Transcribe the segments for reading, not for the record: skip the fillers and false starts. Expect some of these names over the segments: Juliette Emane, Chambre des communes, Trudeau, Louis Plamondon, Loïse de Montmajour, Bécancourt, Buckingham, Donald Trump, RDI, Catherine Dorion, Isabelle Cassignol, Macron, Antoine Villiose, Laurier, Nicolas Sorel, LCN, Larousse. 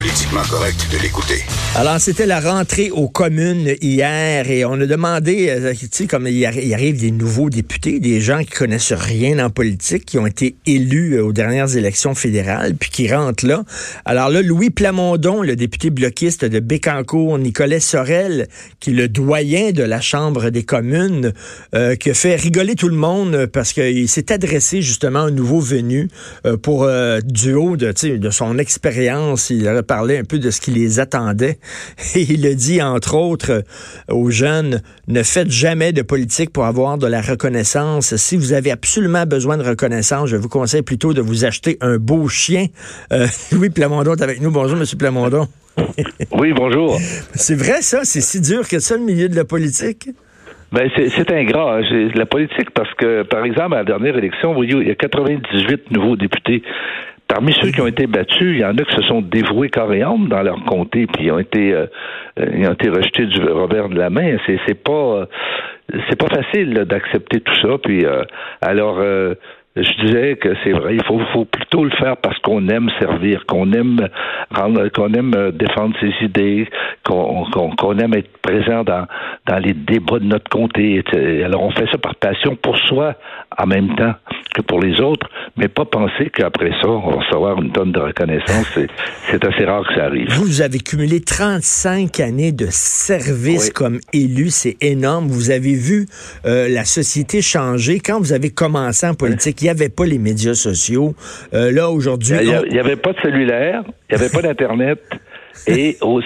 Politiquement correct de l'écouter. Alors, c'était la rentrée aux communes hier et on a demandé, tu sais, comme il arrive des nouveaux députés, des gens qui connaissent rien en politique, qui ont été élus aux dernières élections fédérales, puis qui rentrent là. Alors là, Louis Plamondon, le député bloquiste de Bécancourt, Nicolas Sorel, qui est le doyen de la Chambre des communes, qui a fait rigoler tout le monde parce qu'il s'est adressé justement aux nouveaux venus pour, du haut de son expérience, il a parlé un peu de ce qui les attendait. Et il a dit, entre autres, aux jeunes, ne faites jamais de politique pour avoir de la reconnaissance. Si vous avez absolument besoin de reconnaissance, je vous conseille plutôt de vous acheter un beau chien. Louis Plamondon est avec nous. Bonjour, M. Plamondon. Oui, bonjour. C'est vrai, ça? C'est si dur que ça, le milieu de la politique? Ben c'est ingrat, hein, la politique, parce que, par exemple, à la dernière élection, il y a 98 nouveaux députés. Parmi ceux qui ont été battus, il y en a qui se sont dévoués corps et âme dans leur comté, puis ils ont été rejetés du revers de la main. C'est pas facile là, d'accepter tout ça. Puis je disais que c'est vrai, il faut plutôt le faire parce qu'on aime servir, qu'on aime défendre ses idées, qu'on aime être présent dans les débats de notre comté. Alors on fait ça par passion pour soi en même temps que pour les autres, mais pas penser qu'après ça, on va recevoir une tonne de reconnaissance. C'est assez rare que ça arrive. Vous avez cumulé 35 années de service comme élu, c'est énorme. Vous avez vu la société changer. Quand vous avez commencé en politique, il n'y avait pas les médias sociaux. Là, aujourd'hui... Il n'y avait pas de cellulaire, il n'y avait pas d'Internet, et aussi,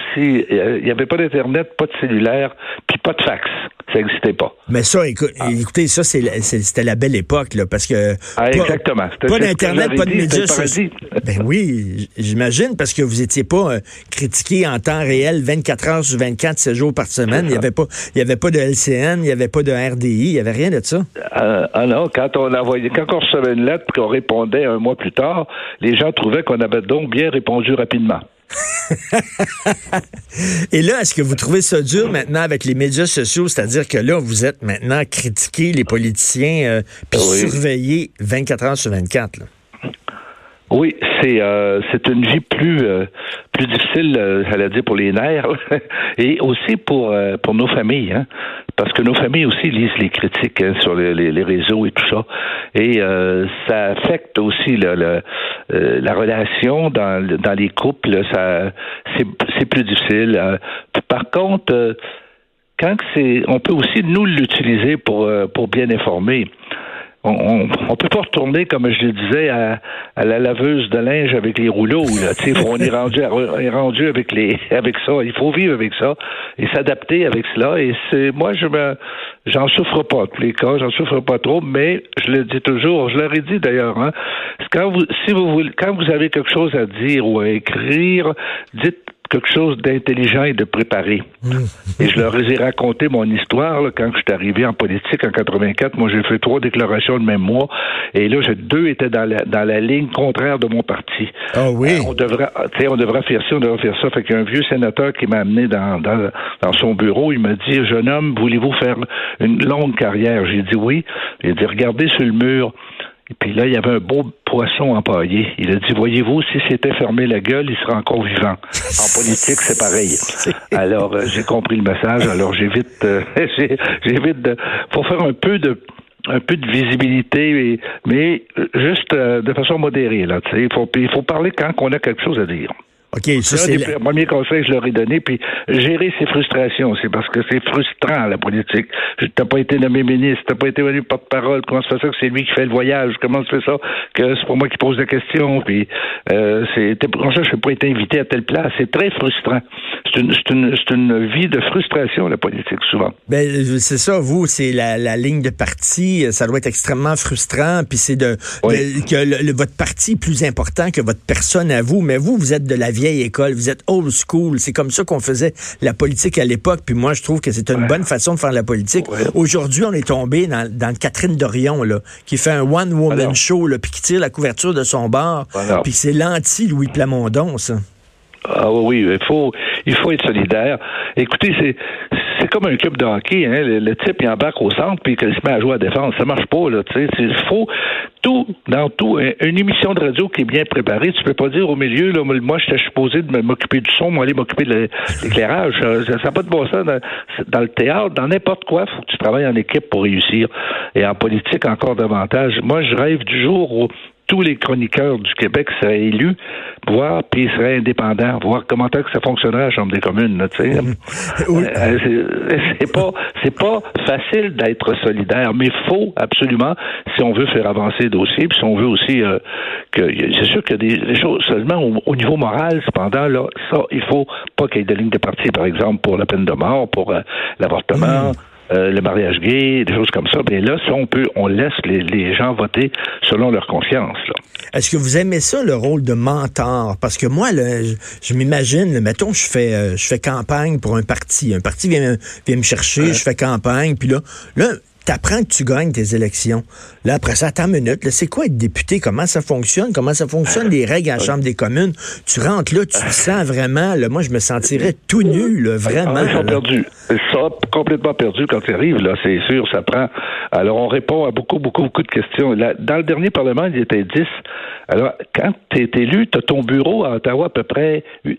il n'y avait pas d'Internet, pas de cellulaire, puis pas de fax. Ça n'existait pas. Mais ça, écoutez, ça, c'était la belle époque, là, parce que... Ah, exactement. Pas d'Internet, pas de médias sociaux. Ben oui, j'imagine, parce que vous n'étiez pas critiqué en temps réel 24 heures sur 24, 7 jours par semaine. Il n'y avait pas de LCN, il n'y avait pas de RDI, il n'y avait rien de ça. Ah non, quand on recevait une lettre et qu'on répondait un mois plus tard, les gens trouvaient qu'on avait donc bien répondu rapidement. Et là, est-ce que vous trouvez ça dur maintenant avec les médias sociaux, c'est-à-dire que là, vous êtes maintenant critiqués, les politiciens, puis surveillés 24 heures sur 24, là? Oui, c'est une vie plus difficile, j'allais dire, pour les nerfs et aussi pour nos familles, hein, parce que nos familles aussi lisent les critiques, hein, sur les réseaux et tout ça, et ça affecte aussi la relation dans les couples, ça c'est plus difficile. Par contre, on peut aussi nous l'utiliser pour bien informer. On peut pas retourner, comme je le disais, à la laveuse de linge avec les rouleaux, là. Tu sais, on est rendu avec ça. Il faut vivre avec ça et s'adapter avec cela. Et moi, j'en souffre pas. En tous les cas, j'en souffre pas trop, mais je le dis toujours, je leur ai dit d'ailleurs, hein. Quand vous avez quelque chose à dire ou à écrire, dites quelque chose d'intelligent et de préparé. Et je leur ai raconté mon histoire, là, quand je suis arrivé en politique en 84. Moi, j'ai fait 3 déclarations le même mois. Et là, 2 étaient dans la ligne contraire de mon parti. Ah oui? On devra faire ci, on devra faire ça. Fait qu'il y a un vieux sénateur qui m'a amené dans son bureau. Il m'a dit, jeune homme, voulez-vous faire une longue carrière? J'ai dit oui. Il a dit, regardez sur le mur. Et puis là, il y avait un beau poisson empaillé. Il a dit, voyez-vous, si c'était fermé la gueule, il serait encore vivant. En politique, c'est pareil. Alors, j'ai compris le message. Alors, j'ai vite faut faire un peu de visibilité, mais juste de façon modérée, là. Tu sais, il faut parler quand on a quelque chose à dire. Okay, ça, c'est le premier conseil que je leur ai donné, puis gérer ses frustrations, c'est parce que c'est frustrant, la politique. T'as pas été nommé ministre, t'as pas été nommé porte-parole, comment se fait ça que c'est lui qui fait le voyage, comment se fait ça que c'est pour moi qui pose la question, puis je n'ai pas été invité à telle place, c'est très frustrant. C'est une vie de frustration, la politique, souvent. Ben, c'est ça, vous, c'est la ligne de parti, ça doit être extrêmement frustrant, puis c'est que votre parti est plus important que votre personne à vous, mais vous êtes de la vieille école, vous êtes old school, c'est comme ça qu'on faisait la politique à l'époque, puis moi, je trouve que c'est une bonne façon de faire la politique. Ouais. Aujourd'hui, on est tombé dans Catherine Dorion, là, qui fait un one-woman show, là, puis qui tire la couverture de son bar, puis c'est l'anti-Louis Plamondon, ça. Ah oui, il faut être solidaire. Écoutez, c'est comme un club de hockey, hein. Le type, il embarque au centre, puis il se met à jouer à la défense. Ça marche pas, là, tu sais. Il faut une émission de radio qui est bien préparée. Tu peux pas dire au milieu, là, moi, j'étais supposé de m'occuper du son, moi, aller m'occuper de l'éclairage. Ça n'a pas de bon sens dans le théâtre, dans n'importe quoi. Faut que tu travailles en équipe pour réussir. Et en politique, encore davantage. Moi, je rêve du jour où tous les chroniqueurs du Québec seraient élus, puis ils seraient indépendants, voir comment est-ce que ça fonctionnerait à la Chambre des communes, là, tu sais. C'est pas facile d'être solidaire, mais il faut absolument, si on veut faire avancer le dossier, puis si on veut aussi que... C'est sûr qu'il y a des choses seulement au niveau moral, cependant, là, ça, il faut pas qu'il y ait de ligne de parti, par exemple, pour la peine de mort, pour l'avortement... le mariage gay, des choses comme ça. Bien là, si on peut, on laisse les gens voter selon leur conscience, là. Est-ce que vous aimez ça, le rôle de mentor? Parce que moi, là, je m'imagine, là, mettons, je fais campagne pour un parti. Un parti vient me chercher, je fais campagne, puis là, t'apprends que tu gagnes tes élections. Là, après ça, attends une minute. Là, c'est quoi être député? Comment ça fonctionne? Comment ça fonctionne les règles à la Chambre des communes? Tu rentres là, tu te sens vraiment... Là, moi, je me sentirais tout nu, là, vraiment. Ah, ils sont perdus. Ils sont complètement perdus quand ils arrivent, là. C'est sûr, ça prend... Alors, on répond à beaucoup de questions. Là, dans le dernier Parlement, il y était 10. Alors, quand tu es élu, tu as ton bureau à Ottawa à peu près 6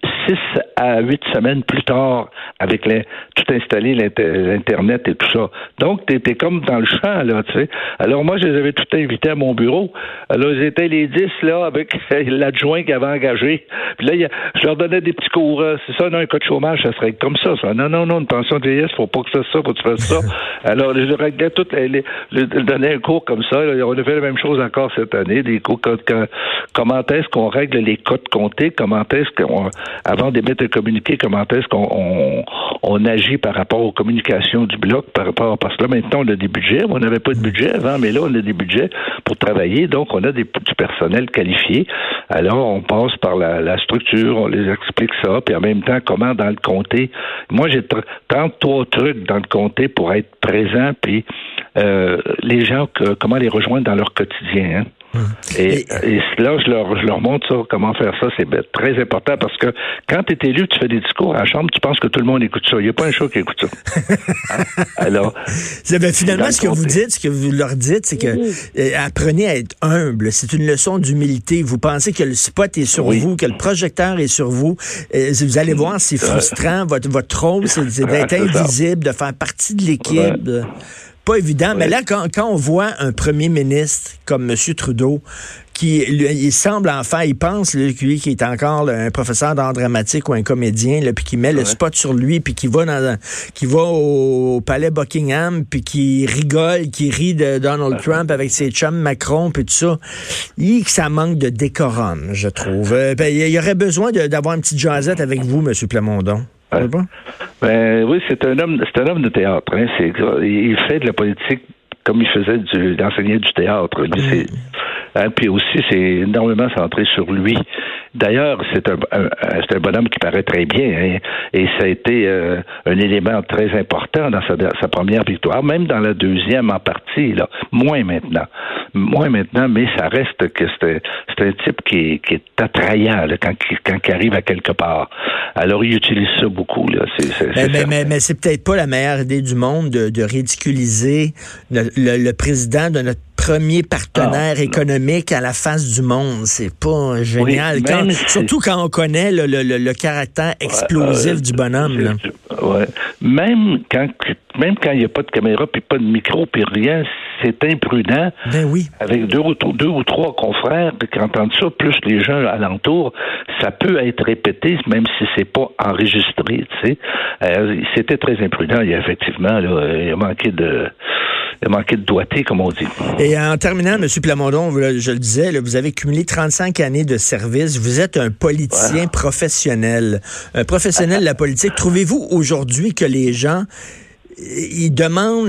à 8 semaines plus tard, avec tout installé, l'Internet et tout ça. Donc, tu étais comme dans le champ, là, tu sais. Alors, moi, je les avais tous invités à mon bureau. Alors, ils étaient les 10, là, avec l'adjoint qui avait engagé. Puis là, je leur donnais des petits cours. C'est ça, non, un cas de chômage, ça serait comme ça. Non, une pension de vieillesse, faut pas que ça, faut que tu fasses ça. Alors, je leur réglais toutes je donnais un cours comme ça. Là, on a fait la même chose encore cette année, des cours comment est-ce qu'on règle les cas de comté, comment est-ce qu'on, avant d'émettre un communiqué, comment est-ce qu'on agit par rapport aux communications du bloc, parce que là, maintenant, on a des budgets. On n'avait pas de budget avant, mais là, on a des budgets pour travailler. Donc, on a du personnel qualifié. Alors, on passe par la structure, on les explique ça, puis en même temps, comment dans le comté. Moi, j'ai 33 trucs dans le comté pour être présent, puis les gens, comment les rejoindre dans leur quotidien, hein? Et là, je leur montre ça, comment faire ça, c'est très important parce que quand tu es élu, tu fais des discours à la Chambre, tu penses que tout le monde écoute ça. Il n'y a pas un chat qui écoute ça. Hein? Alors, finalement, ce que vous leur dites, c'est que apprenez à être humble. C'est une leçon d'humilité. Vous pensez que le spot est sur vous, que le projecteur est sur vous. Vous allez voir, c'est frustrant. Votre rôle, c'est d'être invisible, de faire partie de l'équipe. Ouais. Pas évident, mais là, quand on voit un premier ministre comme M. Trudeau, qui il semble il pense, lui, qui est encore là, un professeur d'art dramatique ou un comédien, là, puis qui met le spot sur lui, puis qui va au palais Buckingham, puis qui rigole, qui rit de Donald Trump avec ses chums Macron, puis tout ça. Ça manque de décorum, je trouve. Il y aurait besoin d'avoir une petite jasette avec vous, M. Plamondon. Ben oui, c'est un homme de théâtre. Hein. Il fait de la politique comme il faisait il enseignait du théâtre. Puis aussi, c'est énormément centré sur lui. D'ailleurs, c'est un bonhomme qui paraît très bien, hein, et ça a été un élément très important dans sa première victoire, même dans la deuxième en partie, là. Moins maintenant, mais ça reste que c'est un type qui est attrayant là, quand il arrive à quelque part. Alors, il utilise ça beaucoup, là. Mais c'est peut-être pas la meilleure idée du monde de ridiculiser le président de notre premier partenaire économique à la face du monde. C'est pas génial. Oui, surtout quand on connaît le caractère explosif du bonhomme. Là. Même quand il n'y a pas de caméra, puis pas de micro, puis rien, c'est imprudent. Ben oui. Avec deux ou trois confrères qui entendent ça, plus les gens alentour, ça peut être répété, même si c'est pas enregistré. Tu sais. C'était très imprudent. Il y a manqué de... de manquer de doigté, comme on dit. Et en terminant, M. Plamondon, je le disais, là, vous avez cumulé 35 années de service. Vous êtes un politicien professionnel. Un professionnel de la politique. Trouvez-vous aujourd'hui que les gens... Ils demandent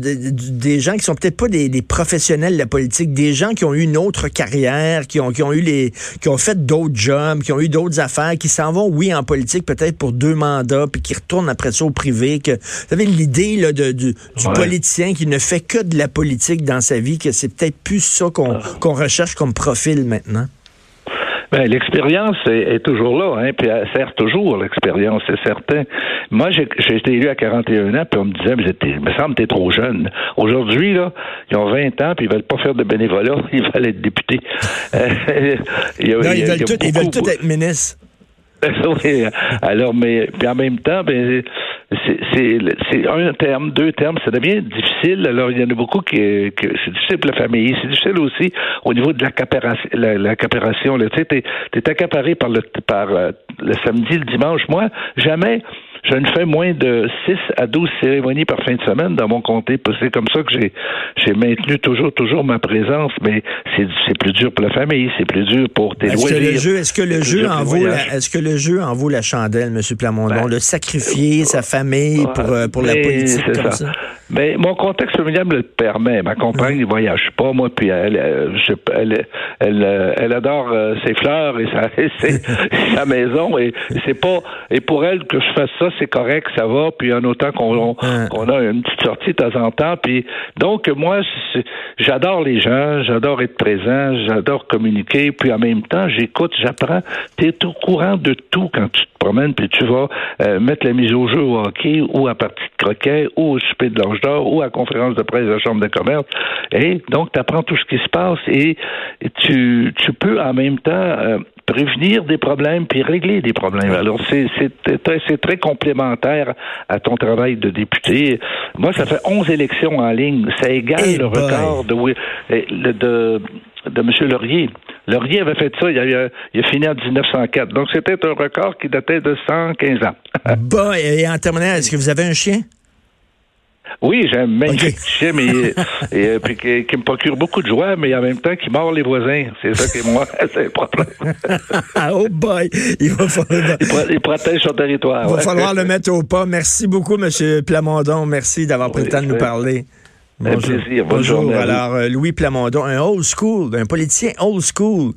des gens qui sont peut-être pas des professionnels de la politique, des gens qui ont eu une autre carrière, qui ont fait d'autres jobs, qui ont eu d'autres affaires, qui s'en vont, oui, en politique peut-être pour 2 mandats, puis qui retournent après ça au privé. Que, vous savez, l'idée là, du politicien qui ne fait que de la politique dans sa vie, que c'est peut-être plus ça qu'on recherche comme profil maintenant. Ben, l'expérience est toujours là, hein, puis elle sert toujours, l'expérience, c'est certain. Moi, j'ai été élu à 41 ans, puis on me disait, il me semble que t'es trop jeune. Aujourd'hui, là, ils ont 20 ans, puis ils veulent pas faire de bénévolat, ils veulent être députés. Ils veulent tous être ministres. Oui, alors, mais puis en même temps, ben, c'est un terme, 2 termes, ça devient difficile. Alors, il y en a beaucoup qui c'est difficile pour la famille, c'est difficile aussi au niveau de l'accaparation. Tu sais, t'es accaparé par le samedi, le dimanche. Moi, jamais... Je ne fais moins de 6 à 12 cérémonies par fin de semaine dans mon comté. C'est comme ça que j'ai maintenu toujours ma présence, mais c'est plus dur pour la famille, c'est plus dur pour tes loisirs. Est-ce que le jeu en vaut la chandelle, M. Plamondon, de sacrifier sa famille pour la politique comme ça? Mais mon contexte familial me le permet. Ma compagne ne voyage pas, moi, puis elle adore ses fleurs et sa maison, et c'est pas, et pour elle que je fasse ça, c'est correct, ça va, puis en autant qu'on a une petite sortie de temps en temps, puis donc moi, j'adore les gens, j'adore être présent, j'adore communiquer, puis en même temps, j'écoute, j'apprends, t'es au courant de tout quand tu te promènes, puis tu vas mettre la mise au jeu au hockey, ou à partie de croquet, ou au souper de l'Ange d'Or, ou à la conférence de presse de la Chambre de commerce, et donc t'apprends tout ce qui se passe, et tu peux en même temps... prévenir des problèmes puis régler des problèmes. Alors, c'est très complémentaire à ton travail de député. Moi, ça fait 11 élections en ligne. Ça égale le record de M. Laurier. Laurier avait fait ça, il a fini en 1904. Donc, c'était un record qui datait de 115 ans. Bon, et en terminant, est-ce que vous avez un chien? Oui, j'ai un magnifique chien, mais puis qui me procure beaucoup de joie, mais en même temps qui mord les voisins. C'est ça qui est moi, c'est un problème. Oh boy! Il protège son territoire. Il va falloir le mettre au pas. Merci beaucoup, M. Plamondon. Merci d'avoir pris le temps de nous parler. Bonjour. Un plaisir. Bonjour. Alors, Louis Plamondon, un politicien old school.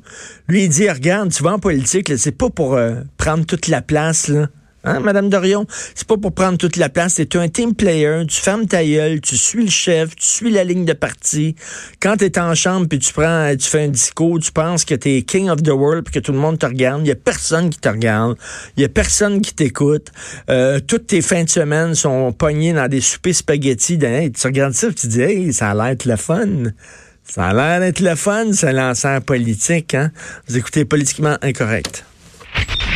Lui, il dit, regarde, tu vas en politique, là, c'est pas pour prendre toute la place, là. Hein, Madame Dorion? C'est pas pour prendre toute la place. T'es un team player, tu fermes ta gueule, tu suis le chef, tu suis la ligne de parti. Quand t'es en chambre puis tu fais un discours, tu penses que t'es king of the world puis que tout le monde te regarde. Il y a personne qui te regarde. Il y a personne qui t'écoute. Toutes tes fins de semaine sont pognées dans des soupers spaghettis. Tu regardes ça et tu dis, hey, ça a l'air de la fun. Ça a l'air d'être le fun, ce lanceur politique, hein? Vous écoutez Politiquement Incorrect.